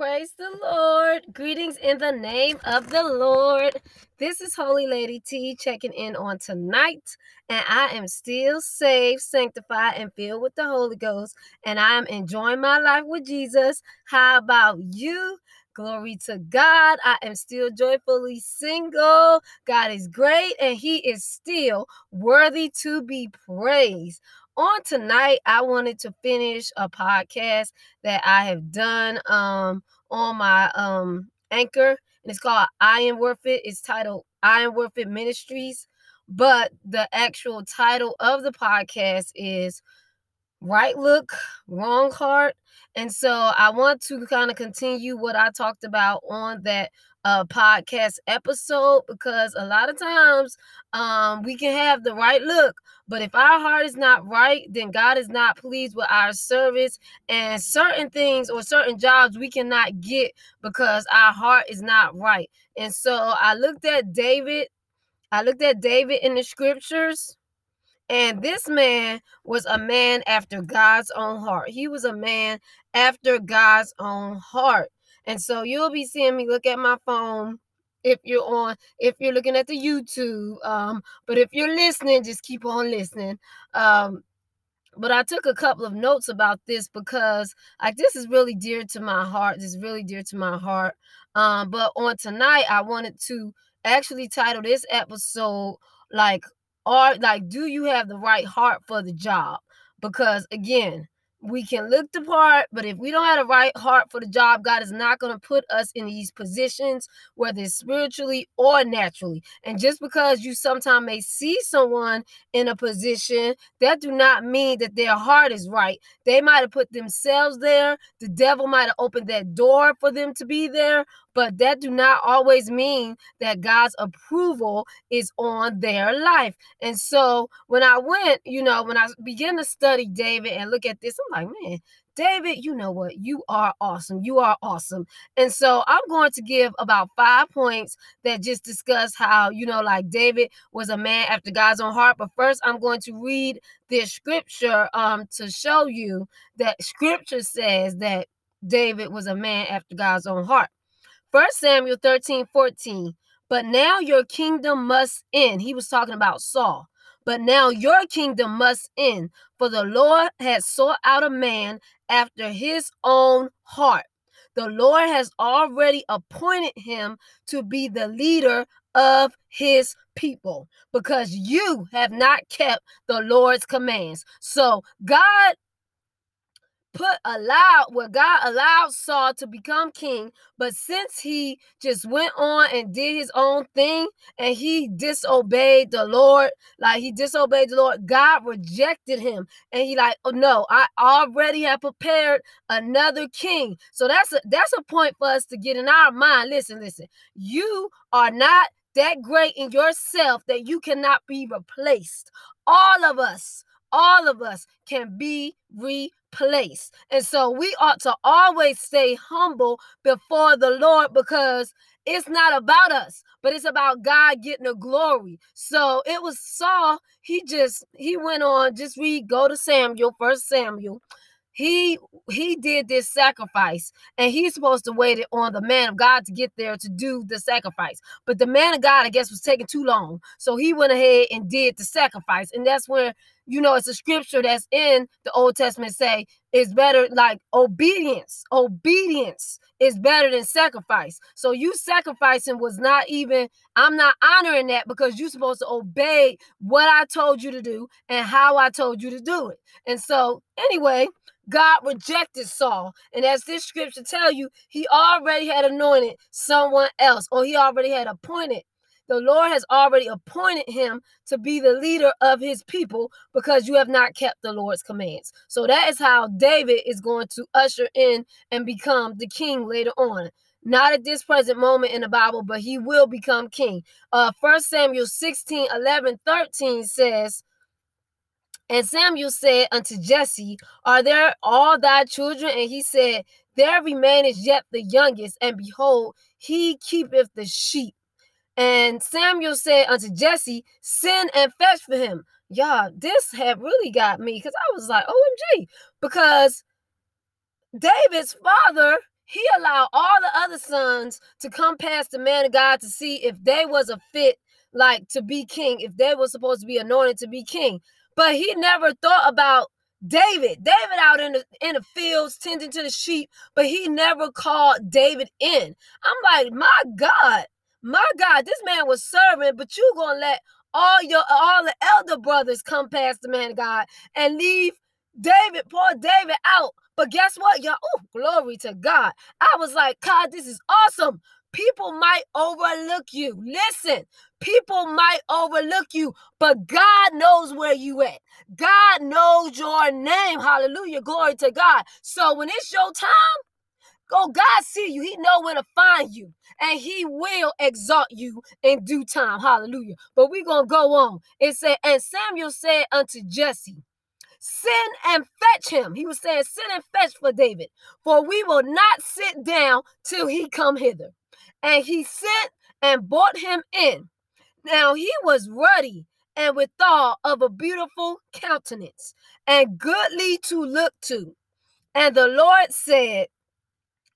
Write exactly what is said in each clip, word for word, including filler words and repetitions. Praise the Lord. Greetings in the name of the Lord. This is Holy Lady T checking in on tonight, and I am still saved, sanctified, and filled with the Holy Ghost, and I am enjoying my life with Jesus. How about you? Glory to God. I am still joyfully single. God is great, and he is still worthy to be praised. On tonight, I wanted to finish a podcast that I have done um, on my um, anchor, and it's called I Am Worth It. It's titled I Am Worth It Ministries, but the actual title of the podcast is Right Look, Wrong Heart. And so I want to kind of continue what I talked about on that uh, podcast episode, because a lot of times um, we can have the right look, but if our heart is not right, then God is not pleased with our service, and certain things or certain jobs we cannot get because our heart is not right. And so I looked at David. I looked at David in the scriptures. And this man was a man after God's own heart. He was a man after God's own heart. And so you'll be seeing me look at my phone if you're on, if you're looking at the YouTube. Um, but if you're listening, just keep on listening. Um, but I took a couple of notes about this because like this is really dear to my heart. This is really dear to my heart. Um, but on tonight, I wanted to actually title this episode like, Or like, do you have the right heart for the job? Because again, we can look the part, but if we don't have the right heart for the job, God is not going to put us in these positions, whether it's spiritually or naturally. And just because you sometimes may see someone in a position, that do not mean that their heart is right. They might have put themselves there. The devil might have opened that door for them to be there. But that do not always mean that God's approval is on their life. And so when I went, you know, when I began to study David and look at this, I'm like, man, David, you know what? You are awesome. You are awesome. And so I'm going to give about five points that just discuss how, you know, like David was a man after God's own heart. But first, I'm going to read this scripture um, to show you that scripture says that David was a man after God's own heart. First Samuel thirteen fourteen, but now your kingdom must end. He was talking about Saul. But now your kingdom must end, for the Lord has sought out a man after his own heart. The Lord has already appointed him to be the leader of his people, because you have not kept the Lord's commands. So God Put allowed where well, God allowed Saul to become king, but since he just went on and did his own thing and he disobeyed the Lord, like he disobeyed the Lord, God rejected him, and he like, oh no, I already have prepared another king. So that's a that's a point for us to get in our mind. Listen, listen, you are not that great in yourself that you cannot be replaced. All of us. All of us can be replaced. And so we ought to always stay humble before the Lord, because it's not about us, but it's about God getting the glory. So it was Saul. He just, he went on, just read, go to Samuel, First Samuel. He he did this sacrifice, and he's supposed to wait on the man of God to get there to do the sacrifice. But the man of God, I guess, was taking too long. So he went ahead and did the sacrifice. And that's where, you know, it's a scripture that's in the Old Testament say it's better, like obedience. Obedience is better than sacrifice. So you sacrificing was not even, I'm not honoring that, because you're supposed to obey what I told you to do and how I told you to do it. And so anyway, God rejected Saul. And as this scripture tells you, he already had anointed someone else, or he already had appointed. The Lord has already appointed him to be the leader of his people, because you have not kept the Lord's commands. So that is how David is going to usher in and become the king later on. Not at this present moment in the Bible, but he will become king. Uh, First Samuel sixteen, eleven, thirteen says, and Samuel said unto Jesse, are there all thy children? And he said, there remaineth yet the youngest, and behold, he keepeth the sheep. And Samuel said unto Jesse, send and fetch for him. Y'all, this had really got me, because I was like, O M G, because David's father, He allowed all the other sons to come past the man of God to see if they was a fit, like, to be king, if they were supposed to be anointed to be king. But he never thought about David. David out in the in the fields tending to the sheep, but he never called David in. I'm like, my God, my God, this man was serving, but you gonna let all your all the elder brothers come past the man of God and leave David, poor David, out. But guess what, y'all? Oh, glory to God. I was like, God, this is awesome. People might overlook you. Listen, people might overlook you, but God knows where you at. God knows your name. Hallelujah. Glory to God. So when it's your time, oh, God see you. He know where to find you, and he will exalt you in due time. Hallelujah. But we're going to go on. It said, and Samuel said unto Jesse, send and fetch him. He was saying, send and fetch for David, for we will not sit down till he come hither. And he sent and brought him in. Now he was ruddy and withal of a beautiful countenance, and goodly to look to. And the Lord said,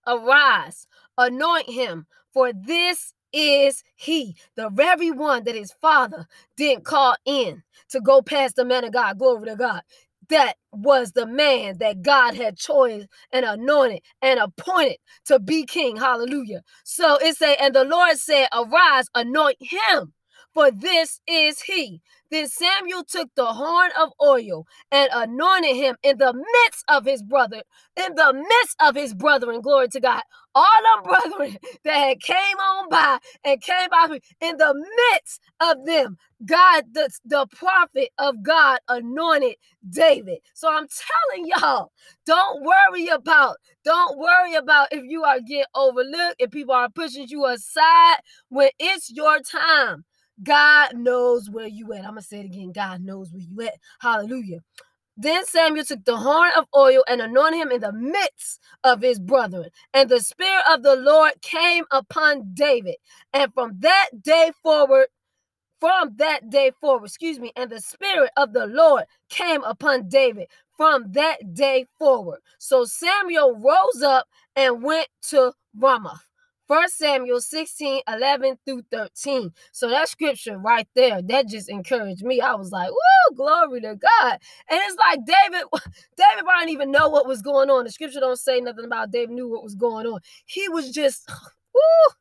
arise, anoint him, for this is he, the very one that his father didn't call in to go past the man of God. Glory to God. That was the man that God had chosen and anointed and appointed to be king. Hallelujah. So it said, and the Lord said, arise, anoint him, for this is he. Then Samuel took the horn of oil and anointed him in the midst of his brother, in the midst of his brethren. Glory to God. All them brethren that had came on by and came by in the midst of them, God, the, the prophet of God, anointed David. So I'm telling y'all, don't worry about, don't worry about if you are getting overlooked, if people are pushing you aside. When it's your time, God knows where you at. I'm going to say it again. God knows where you at. Hallelujah. Then Samuel took the horn of oil and anointed him in the midst of his brethren. And the Spirit of the Lord came upon David. And from that day forward, from that day forward, excuse me, and the Spirit of the Lord came upon David from that day forward. So Samuel rose up and went to Ramah. First Samuel sixteen, eleven through thirteen. So that scripture right there, that just encouraged me. I was like, woo, glory to God. And it's like David, David probably didn't even know what was going on. The scripture don't say nothing about David knew what was going on. He was just, woo,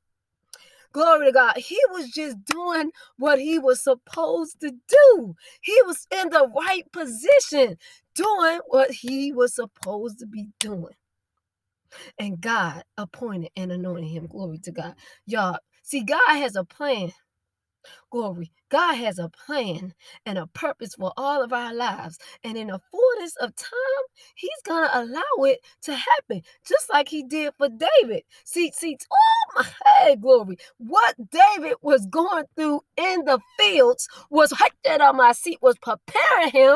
glory to God. He was just doing what he was supposed to do. He was in the right position, doing what he was supposed to be doing. And God appointed and anointed him. Glory to God. Y'all, see, God has a plan. Glory. God has a plan and a purpose for all of our lives. And in the fullness of time, he's going to allow it to happen, just like he did for David. See, see, oh my, hey, glory. What David was going through in the fields was right there on my seat, was preparing him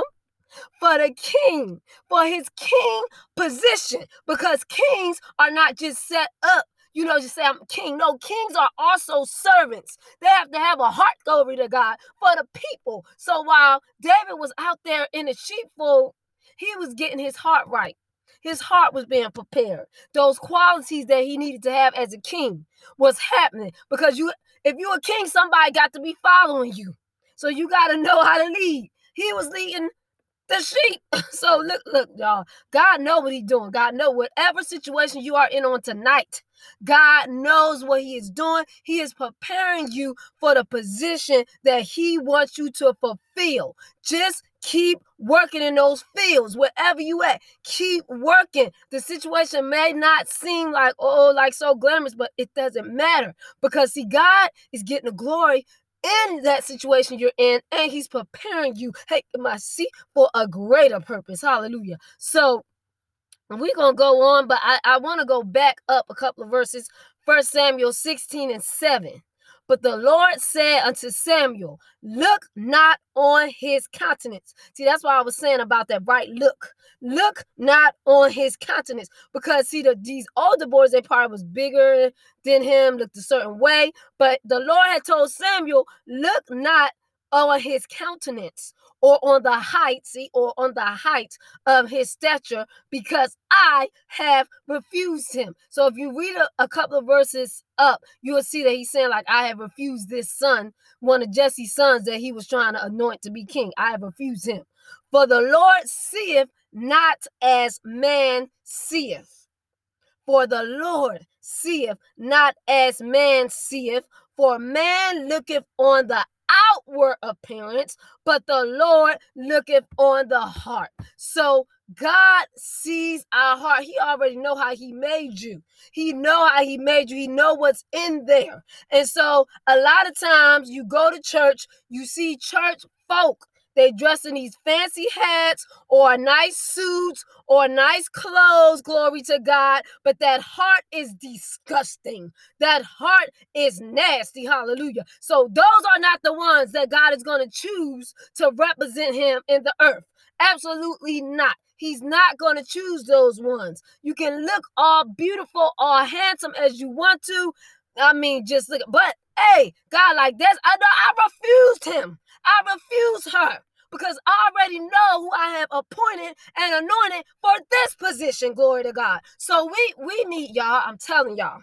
for the king, for his king position, because kings are not just set up, you know, just say I'm king. No, kings are also servants. They have to have a heart, glory to God, for the people. So while David was out there in the sheepfold, he was getting his heart right. His heart was being prepared. Those qualities that he needed to have as a king was happening, because you, if you're a king, somebody got to be following you. So you got to know how to lead. He was leading the sheep. So look, look, y'all, God knows what he's doing. God knows whatever situation you are in on tonight, God knows what he is doing. He is preparing you for the position that he wants you to fulfill. Just keep working in those fields, wherever you at, keep working. The situation may not seem like, oh, like so glamorous, but it doesn't matter, because see, God is getting the glory in that situation you're in, and he's preparing you, hey, my seat, for a greater purpose. Hallelujah. So we're going to go on, but I, I want to go back up a couple of verses. First Samuel sixteen and seven. But the Lord said unto Samuel, look not on his countenance. See, that's why I was saying about that right look. Look not on his countenance. Because, see, the, these older boys, they probably was bigger than him, looked a certain way. But the Lord had told Samuel, look not or his countenance, or on the heights, see, or on the heights of his stature, because I have refused him. So if you read a, a couple of verses up, you'll see that he's saying, like, I have refused this son, one of Jesse's sons that he was trying to anoint to be king. I have refused him. For the Lord seeth not as man seeth. For the Lord seeth not as man seeth. For man looketh on the outward appearance, but the Lord looketh on the heart. So God sees our heart. He already know how he made you. He know how he made you. He know what's in there. And so a lot of times you go to church, you see church folk. They dress in these fancy hats or nice suits or nice clothes, glory to God. But that heart is disgusting. That heart is nasty, hallelujah. So those are not the ones that God is going to choose to represent him in the earth. Absolutely not. He's not going to choose those ones. You can look all beautiful, all handsome as you want to. I mean, just look. But, hey, God, like this, I know I refused him. I refuse her because I already know who I have appointed and anointed for this position, glory to God. So we, we need y'all, I'm telling y'all,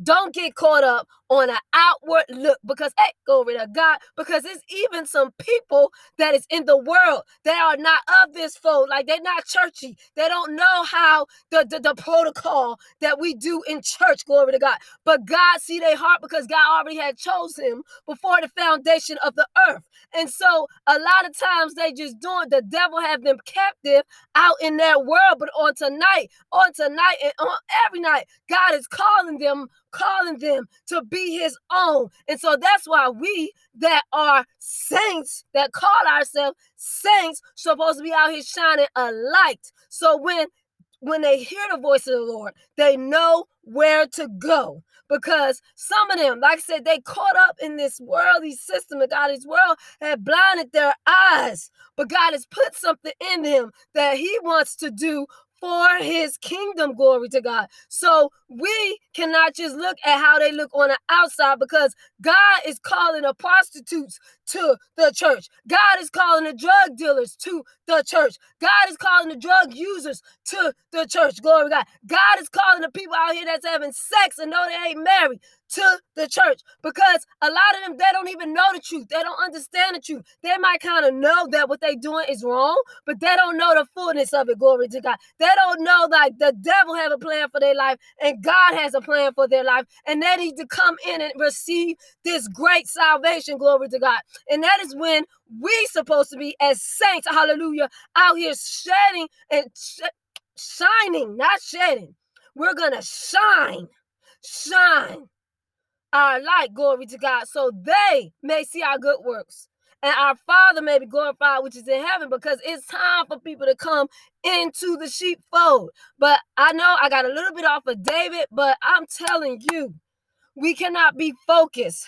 don't get caught up on an outward look because, hey, glory to God, because it's even some people that is in the world. They are not of this fold. Like, they're not churchy. They don't know how the, the, the protocol that we do in church, glory to God. But God see their heart because God already had chosen him before the foundation of the earth. And so a lot of times they just doing, the devil have them captive out in that world. But on tonight, on tonight and on every night, God is calling them calling them to be his own. And so that's why we that are saints, that call ourselves saints, supposed to be out here shining a light. So when when they hear the voice of the Lord, they know where to go. Because some of them, like I said, they caught up in this worldly system that God, this world had blinded their eyes. But God has put something in them that he wants to do for his kingdom, glory to God. So we cannot just look at how they look on the outside because God is calling the prostitutes to the church. God is calling the drug dealers to the church. God is calling the drug users to the church, glory to God. God is calling the people out here that's having sex and know they ain't married to the church because a lot of them, they don't even know the truth. They don't understand the truth. They might kind of know that what they're doing is wrong, but they don't know the fullness of it, glory to God. They don't know, like, the devil have a plan for their life and God has a plan for their life, and they need to come in and receive this great salvation, glory to God. And that is when we supposed to be as saints, hallelujah, out here shedding and sh- shining, not shedding. We're going to shine, shine our light, glory to God, so they may see our good works and our Father may be glorified, which is in heaven, because it's time for people to come into the sheepfold. But I know I got a little bit off of David, but I'm telling you, we cannot be focused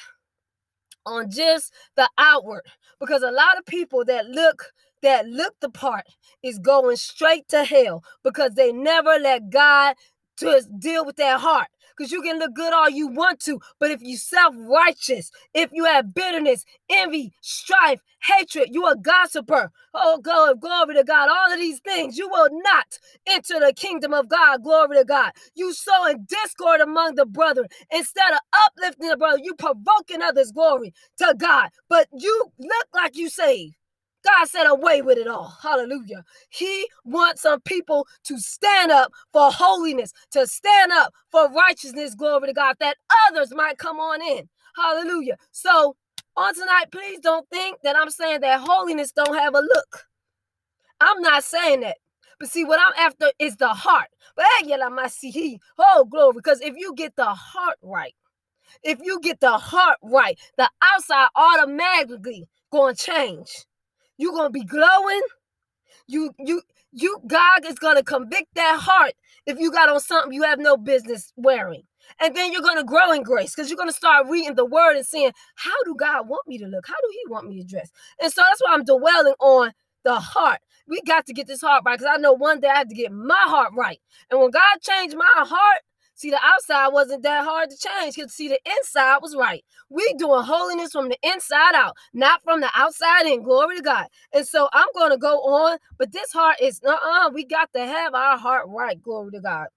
on just the outward, because a lot of people that look that look the part is going straight to hell because they never let God just deal with their heart. Because you can look good all you want to, but if you self-righteous, if you have bitterness, envy, strife, hatred, you a gossiper, oh God, glory to God, all of these things, you will not enter the kingdom of God, glory to God. You sowing discord among the brethren. Instead of uplifting the brother, you provoking others, glory to God. But you look like you saved. God said away with it all. Hallelujah. He wants some people to stand up for holiness, to stand up for righteousness, glory to God, that others might come on in. Hallelujah. So on tonight, please don't think that I'm saying that holiness don't have a look. I'm not saying that. But see, what I'm after is the heart. But oh, glory, because if you get the heart right, if you get the heart right, the outside automatically going to change. You're going to be glowing. You, you, you, God is going to convict that heart if you got on something you have no business wearing. And then you're going to grow in grace because you're going to start reading the word and saying, how do God want me to look? How do he want me to dress? And so that's why I'm dwelling on the heart. We got to get this heart right because I know one day I have to get my heart right. And when God changed my heart, See, the outside wasn't that hard to change because, see, the inside was right. We doing holiness from the inside out, not from the outside in. Glory to God. And so I'm going to go on, but this heart is, uh-uh, we got to have our heart right. Glory to God.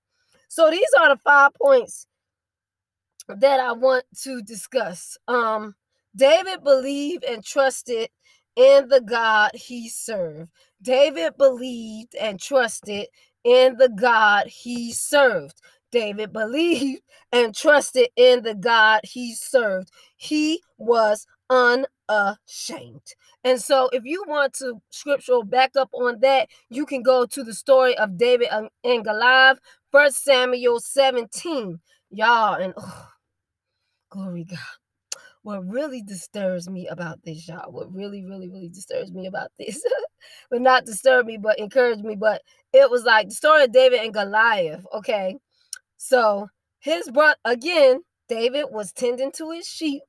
So these are the five points that I want to discuss. Um, David believed and trusted in the God he served. David believed and trusted in the God he served. David believed and trusted in the God he served. He was unashamed. And so if you want to scriptural back up on that, you can go to the story of David and Goliath, First Samuel seventeen. Y'all, and oh, glory God. What really disturbs me about this, y'all, what really, really, really disturbs me about this, but not disturb me, but encourage me, but it was like the story of David and Goliath, okay? So his brother, again, David was tending to his sheep.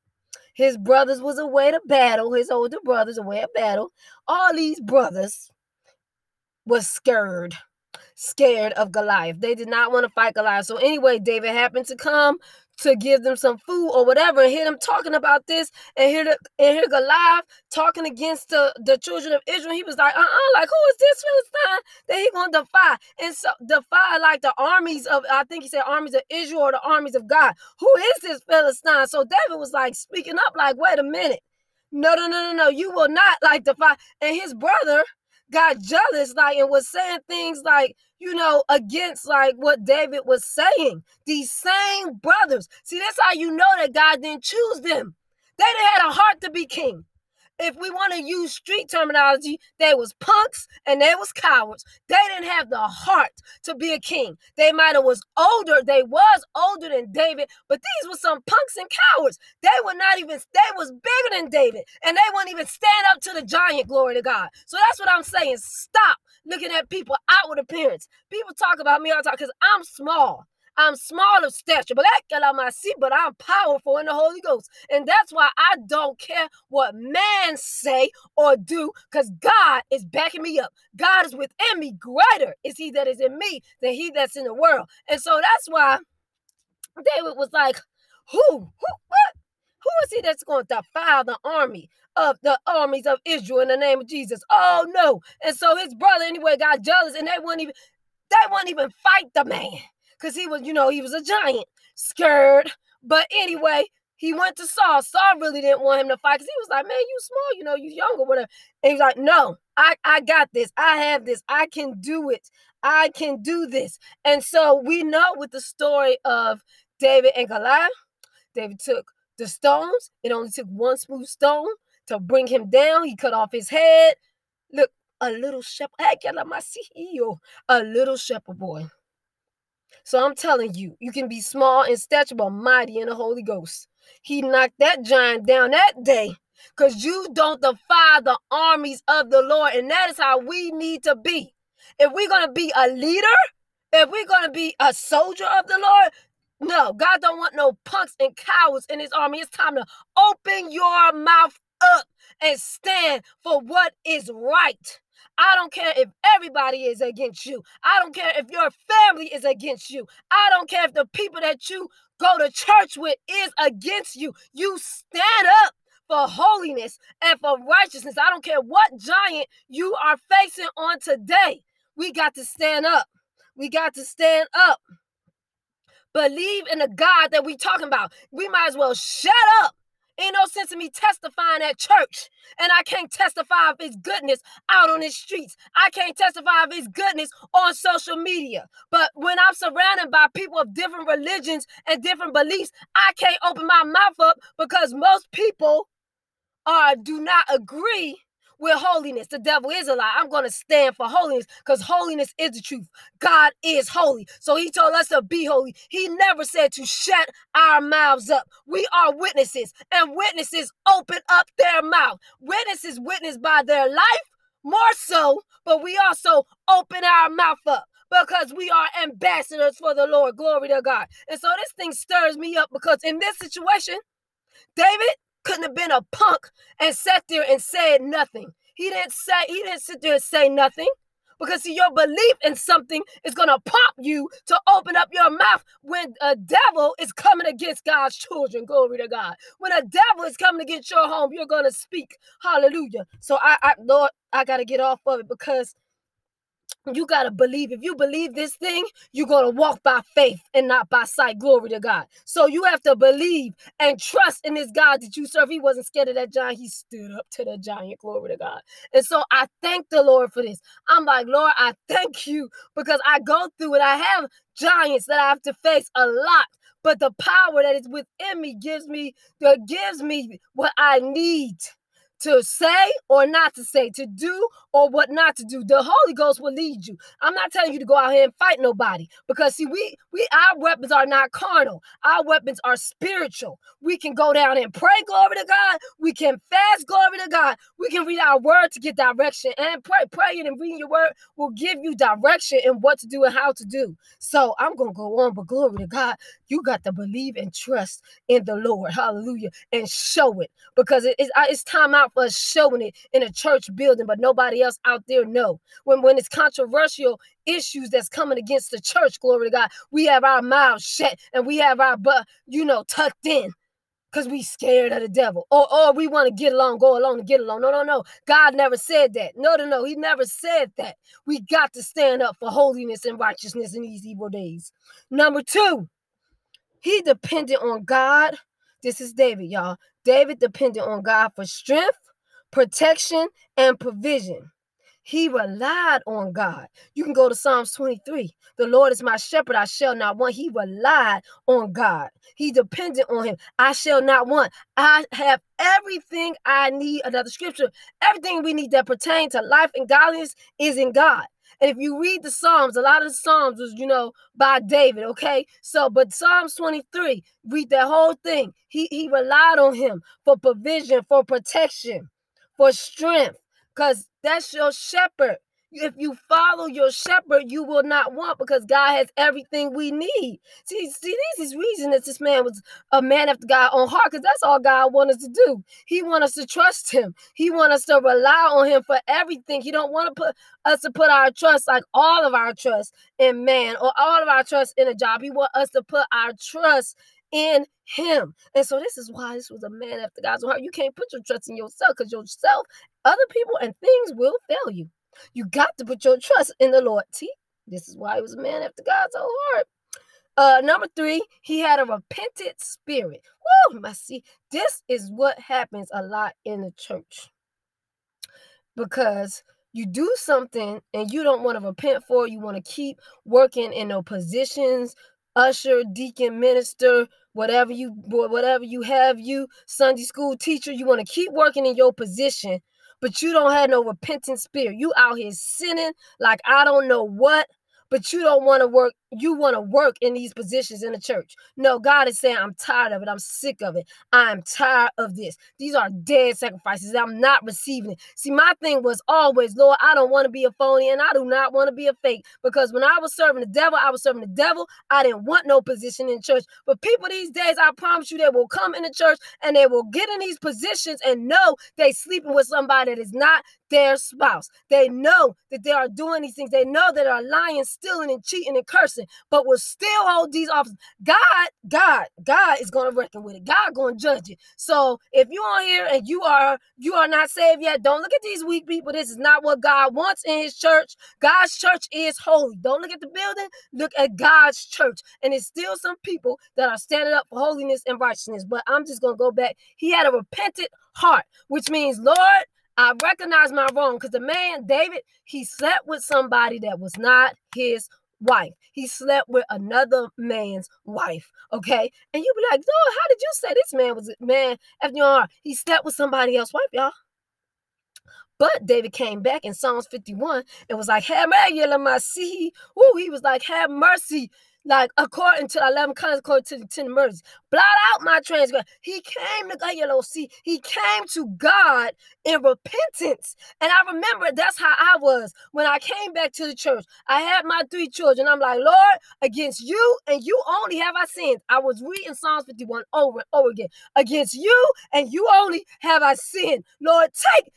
His brothers was away to battle. His older brothers away to battle. All these brothers was scared, scared of Goliath. They did not want to fight Goliath. So anyway, David happened to come to give them some food or whatever, and hear them talking about this, and hear the, and hear Goliath talking against the, the children of Israel. He was like, uh-uh, like, who is this Philistine that he gonna defy? And so defy like the armies of, I think he said armies of Israel or the armies of God. Who is this Philistine? So David was like speaking up like, wait a minute. No, no, no, no, no. You will not like defy. And his brother got jealous, like, and was saying things like, you know, against like what David was saying. These same brothers. See, that's how you know that God didn't choose them. They didn't have a heart to be king. If we want to use street terminology, they was punks and they was cowards. They didn't have the heart to be a king. They might have was older. They was older than David, but these were some punks and cowards. They were not even, they was bigger than David, and they wouldn't even stand up to the giant, glory to God. So that's what I'm saying. Stop looking at people outward appearance. People talk about me all the time because I'm small. I'm small of stature, but I'm powerful in the Holy Ghost. And that's why I don't care what man say or do, because God is backing me up. God is within me. Greater is he that is in me than he that's in the world. And so that's why David was like, who, who, what? Who is he that's going to defy the army of the armies of Israel in the name of Jesus? Oh, no. And so his brother anyway got jealous, and they wouldn't even, they wouldn't even fight the man. Because he was, you know, he was a giant, scared. But anyway, he went to Saul. Saul really didn't want him to fight because he was like, man, you small, you know, you younger, whatever. And he's like, no, I, I got this. I have this. I can do it. I can do this. And so we know with the story of David and Goliath, David took the stones. It only took one smooth stone to bring him down. He cut off his head. Look, a little shepherd. A little shepherd boy. So I'm telling you, you can be small in stature, but mighty in the Holy Ghost. He knocked that giant down that day because you don't defy the armies of the Lord. And that is how we need to be. If we're going to be a leader, if we're going to be a soldier of the Lord, no, God don't want no punks and cowards in his army. It's time to open your mouth up and stand for what is right. I don't care if everybody is against you. I don't care if your family is against you. I don't care if the people that you go to church with is against you. You stand up for holiness and for righteousness. I don't care what giant you are facing on today. We got to stand up. We got to stand up. Believe in the God that we're talking about. We might as well shut up. Ain't no sense in me testifying at church, and I can't testify of his goodness out on the streets. I can't testify of his goodness on social media. But when I'm surrounded by people of different religions and different beliefs, I can't open my mouth up because most people are do not agree with holiness. The devil is a lie. I'm going to stand for holiness because holiness is the truth. God is holy. So he told us to be holy. He never said to shut our mouths up. We are witnesses, and witnesses open up their mouth. Witnesses witness by their life more so, but we also open our mouth up because we are ambassadors for the Lord. Glory to God. And so this thing stirs me up because in this situation, David couldn't have been a punk and sat there and said nothing. He didn't say, he didn't sit there and say nothing. Because see, your belief in something is going to pop you to open up your mouth when a devil is coming against God's children. Glory to God. When a devil is coming against your home, you're going to speak. Hallelujah. So I, I Lord, I got to get off of it, because you got to believe. If you believe this thing, you're going to walk by faith and not by sight. Glory to God. So you have to believe and trust in this God that you serve. He wasn't scared of that giant. He stood up to the giant. Glory to God. And so I thank the Lord for this. I'm like, Lord, I thank you, because I go through it. I have giants that I have to face a lot, but the power that is within me gives me, that gives me what I need to say or not to say, to do or what not to do. The Holy Ghost will lead you. I'm not telling you to go out here and fight nobody, because see, we we our weapons are not carnal. Our weapons are spiritual. We can go down and pray, glory to God. We can fast, glory to God. We can read our word to get direction, and pray. Praying and reading your word will give you direction in what to do and how to do. So I'm going to go on, but glory to God, you got to believe and trust in the Lord. Hallelujah. And show it, because it, it, it's time out for us showing it in a church building, but nobody else out there know. When, when it's controversial issues that's coming against the church, glory to God, we have our mouths shut and we have our butt, you know, tucked in, because we scared of the devil. Or, or we want to get along, go along and get along. No, no, no. God never said that. No, no, no. He never said that. We got to stand up for holiness and righteousness in these evil days. Number two, he depended on God. This is David, y'all. David depended on God for strength, protection, and provision. He relied on God. You can go to Psalms twenty-three. The Lord is my shepherd, I shall not want. He relied on God. He depended on him. I shall not want. I have everything I need. Another scripture. Everything we need that pertains to life and godliness is in God. And if you read the Psalms, a lot of the Psalms was, you know, by David, okay? So, but Psalms twenty-three, read that whole thing. He, he relied on him for provision, for protection, for strength, because that's your shepherd. If you follow your shepherd, you will not want, because God has everything we need. See, see, this is reason that this man was a man after God's own heart, because that's all God wants us to do. He wants us to trust him. He wants us to rely on him for everything. He don't want to put us to put our trust, like all of our trust in man or all of our trust in a job. He wants us to put our trust in him. And so this is why this was a man after God's own heart. You can't put your trust in yourself, because yourself, other people, and things will fail you. You got to put your trust in the Lord. See, this is why he was a man after God's own heart. Uh, number three, he had a repentant spirit. Woo, my see, this is what happens a lot in the church, because you do something and you don't want to repent for it. You want to keep working in those positions, usher, deacon, minister, whatever you, whatever you have, you Sunday school teacher. You want to keep working in your position, but you don't have no repentant spirit. You out here sinning like I don't know what, but you don't want to work. You want to work in these positions in the church. No, God is saying, I'm tired of it. I'm sick of it. I'm tired of this. These are dead sacrifices. I'm not receiving it. See, my thing was always, Lord, I don't want to be a phony, and I do not want to be a fake, because when I was serving the devil, I was serving the devil. I didn't want no position in church. But people these days, I promise you, they will come in the church and they will get in these positions and know they sleeping with somebody that is not their spouse. They know that they are doing these things. They know that they are lying, stealing, and cheating and cursing, but will still hold these offices. God, God, God is going to reckon with it. God going to judge it. So if you're on here and you are you are not saved yet, don't look at these weak people. This is not what God wants in his church. God's church is holy. Don't look at the building. Look at God's church. And it's still some people that are standing up for holiness and righteousness. But I'm just going to go back. He had a repentant heart, which means, Lord, I recognize my wrong. Because the man, David, he slept with somebody that was not his wife. He slept with another man's wife, okay? And you be like, no, how did you say this man was a man after your heart? He slept with somebody else's wife, y'all. But David came back in Psalms fifty-one and was like, have mercy. Ooh, he was like, have mercy. Like, according to eleven, according to the ten mercies. blot out my transgression. He came to God. See, he came to God in repentance. And I remember that's how I was when I came back to the church. I had my three children. I'm like, Lord, against you and you only have I sinned. I was reading Psalms fifty-one over and over again. Against you and you only have I sinned. Lord, take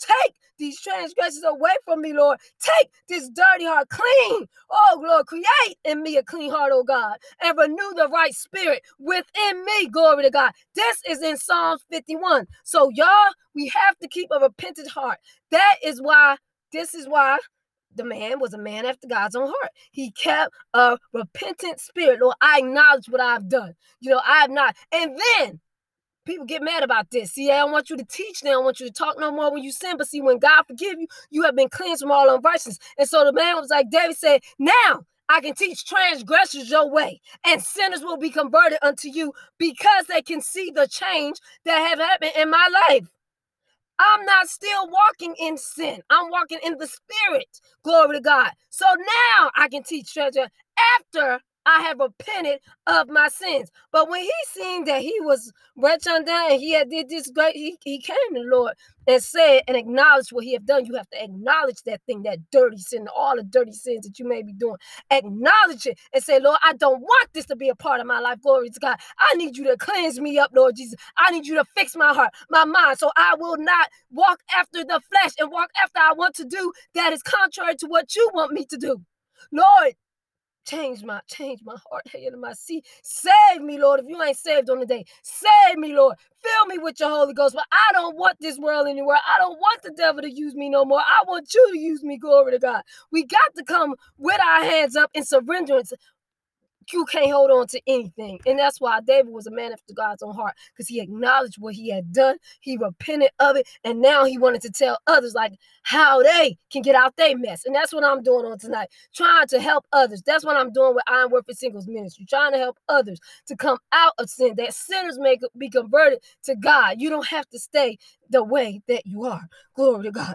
take these transgressions away from me, Lord. Take this dirty heart clean. Oh, Lord, create in me a clean heart, oh God, and renew the right spirit within me. Glory to God. This is in Psalms fifty-one. So, y'all, we have to keep a repentant heart. That is why, this is why the man was a man after God's own heart. He kept a repentant spirit. Lord, I acknowledge what I've done. You know, I have not. And then, people get mad about this. See, I don't want you to teach. They don't want you to talk no more when you sin. But see, when God forgive you, you have been cleansed from all unrighteousness. And so the man was like, David said, now I can teach transgressors your way, and sinners will be converted unto you because they can see the change that have happened in my life. I'm not still walking in sin. I'm walking in the spirit. Glory to God. So now I can teach transgressors after I have repented of my sins. But when he seen that he was wretched and down and he had did this great, he, he came to the Lord and said and acknowledged what he had done. You have to acknowledge that thing, that dirty sin, all the dirty sins that you may be doing. Acknowledge it and say, Lord, I don't want this to be a part of my life. Glory to God. I need you to cleanse me up, Lord Jesus. I need you to fix my heart, my mind, so I will not walk after the flesh and walk after I want to do that is contrary to what you want me to do. Lord, Change my, change my heart. My seat. Save me, Lord, if you ain't saved on the day. Save me, Lord. Fill me with your Holy Ghost. But I don't want this world anywhere. I don't want the devil to use me no more. I want you to use me. Glory to God. We got to come with our hands up in surrenderance. You can't hold on to anything. And that's why David was a man after God's own heart, because he acknowledged what he had done. He repented of it. And now he wanted to tell others like how they can get out their mess. And that's what I'm doing on tonight, trying to help others. That's what I'm doing with Iron Word for Singles Ministry, trying to help others to come out of sin, that sinners may be converted to God. You don't have to stay the way that you are. Glory to God.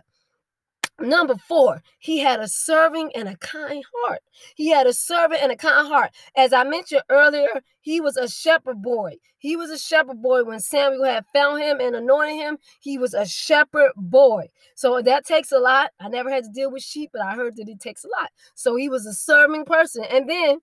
Number four, he had a serving and a kind heart. He had a servant and a kind heart. As I mentioned earlier, he was a shepherd boy. He was a shepherd boy when Samuel had found him and anointed him. He was a shepherd boy. So that takes a lot. I never had to deal with sheep, but I heard that it takes a lot. So he was a serving person. And then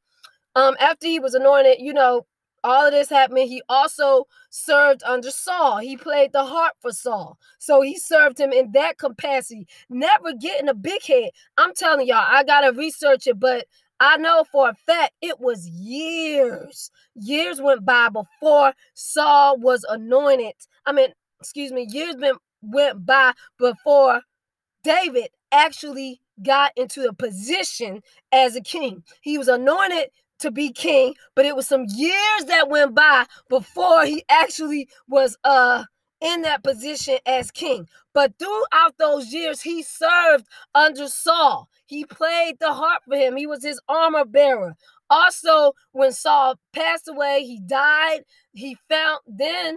um, after he was anointed, you know, all of this happened. He also served under Saul. He played the harp for Saul. So he served him in that capacity. Never getting a big head. I'm telling y'all, I got to research it, but I know for a fact it was years. Years went by before Saul was anointed. I mean, excuse me, years been, went by before David actually got into a position as a king. He was anointed to be king, but it was some years that went by before he actually was uh in that position as king. But throughout those years, he served under Saul. He played the harp for him. He was his armor bearer. Also, when Saul passed away, he died. He found then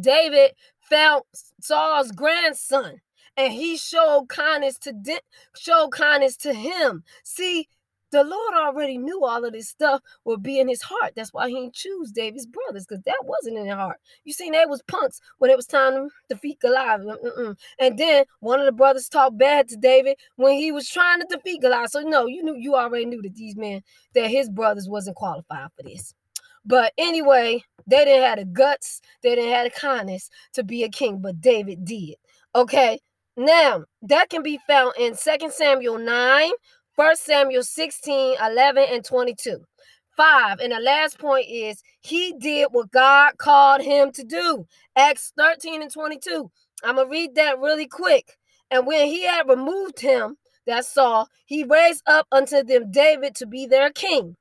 David found Saul's grandson, and he showed kindness to de- showed kindness to him. See. The Lord already knew all of this stuff would be in his heart. That's why he didn't choose David's brothers, because that wasn't in their heart. You see, they was punks when it was time to defeat Goliath. Mm-mm. And then one of the brothers talked bad to David when he was trying to defeat Goliath. So no, you knew, you already knew that these men, that his brothers wasn't qualified for this. But anyway, they didn't have the guts. They didn't have the kindness to be a king, but David did. Okay, now that can be found in Second Samuel nine. First Samuel sixteen, eleven, and twenty-two. Five, and the last point is he did what God called him to do. Acts thirteen and twenty-two. I'm going to read that really quick. And when he had removed him, that's Saul, he raised up unto them David to be their king,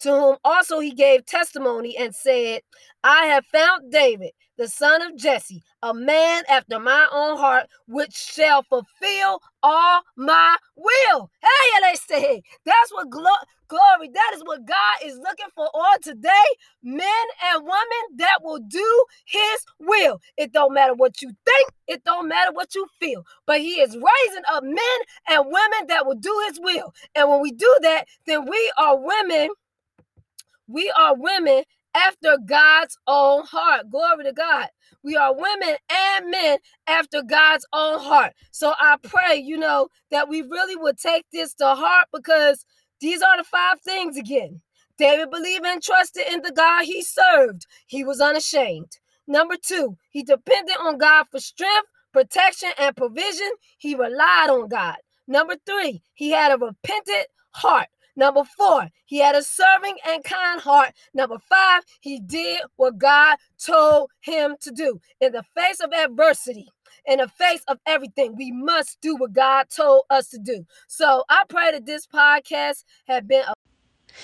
to whom also he gave testimony and said, I have found David, the son of Jesse, a man after my own heart, which shall fulfill all my will. Hey, they say, that's what glo- glory, that is what God is looking for on today, men and women that will do his will. It don't matter what you think. It don't matter what you feel. But he is raising up men and women that will do his will. And when we do that, then we are women We are women after God's own heart. Glory to God. We are women and men after God's own heart. So I pray, you know, that we really would take this to heart, because these are the five things again. David believed and trusted in the God he served. He was unashamed. Number two, he depended on God for strength, protection, and provision. He relied on God. Number three, he had a repentant heart. Number four, he had a serving and kind heart. Number five, he did what God told him to do. In the face of adversity, in the face of everything, we must do what God told us to do. So I pray that this podcast has been a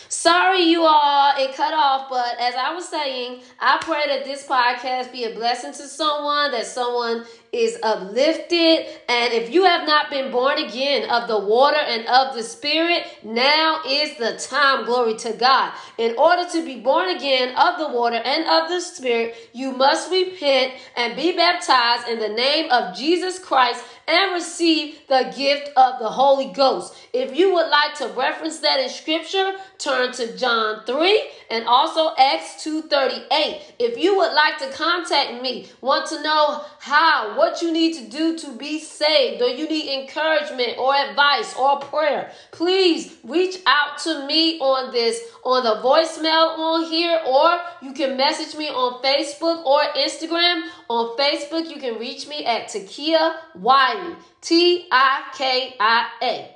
Sorry, you all, it cut off, but as I was saying, I pray that this podcast be a blessing to someone, that someone is uplifted. And if you have not been born again of the water and of the Spirit, now is the time, glory to God. In order to be born again of the water and of the Spirit, you must repent and be baptized in the name of Jesus Christ and receive the gift of the Holy Ghost. If you would like to reference that in Scripture, turn to John three and also Acts two thirty-eight. If you would like to contact me, want to know how, what you need to do to be saved, or you need encouragement or advice or prayer, please reach out to me on this, on the voicemail on here, or you can message me on Facebook or Instagram. On Facebook, you can reach me at Takia Wiley, T I K I A.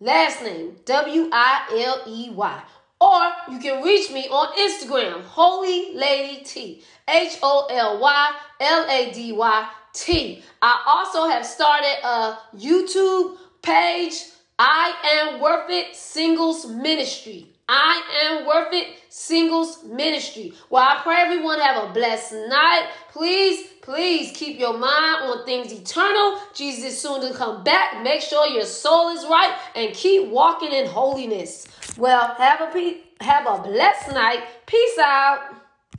Last name, W I L E Y. Or you can reach me on Instagram, Holy Lady T, H O L Y L A D Y T. I also have started a YouTube page, I Am Worth It Singles Ministry. I Am Worth It Singles Ministry. Well, I pray everyone have a blessed night. Please, please keep your mind on things eternal. Jesus is soon to come back. Make sure your soul is right and keep walking in holiness. Well, have a pe- have a blessed night. Peace out.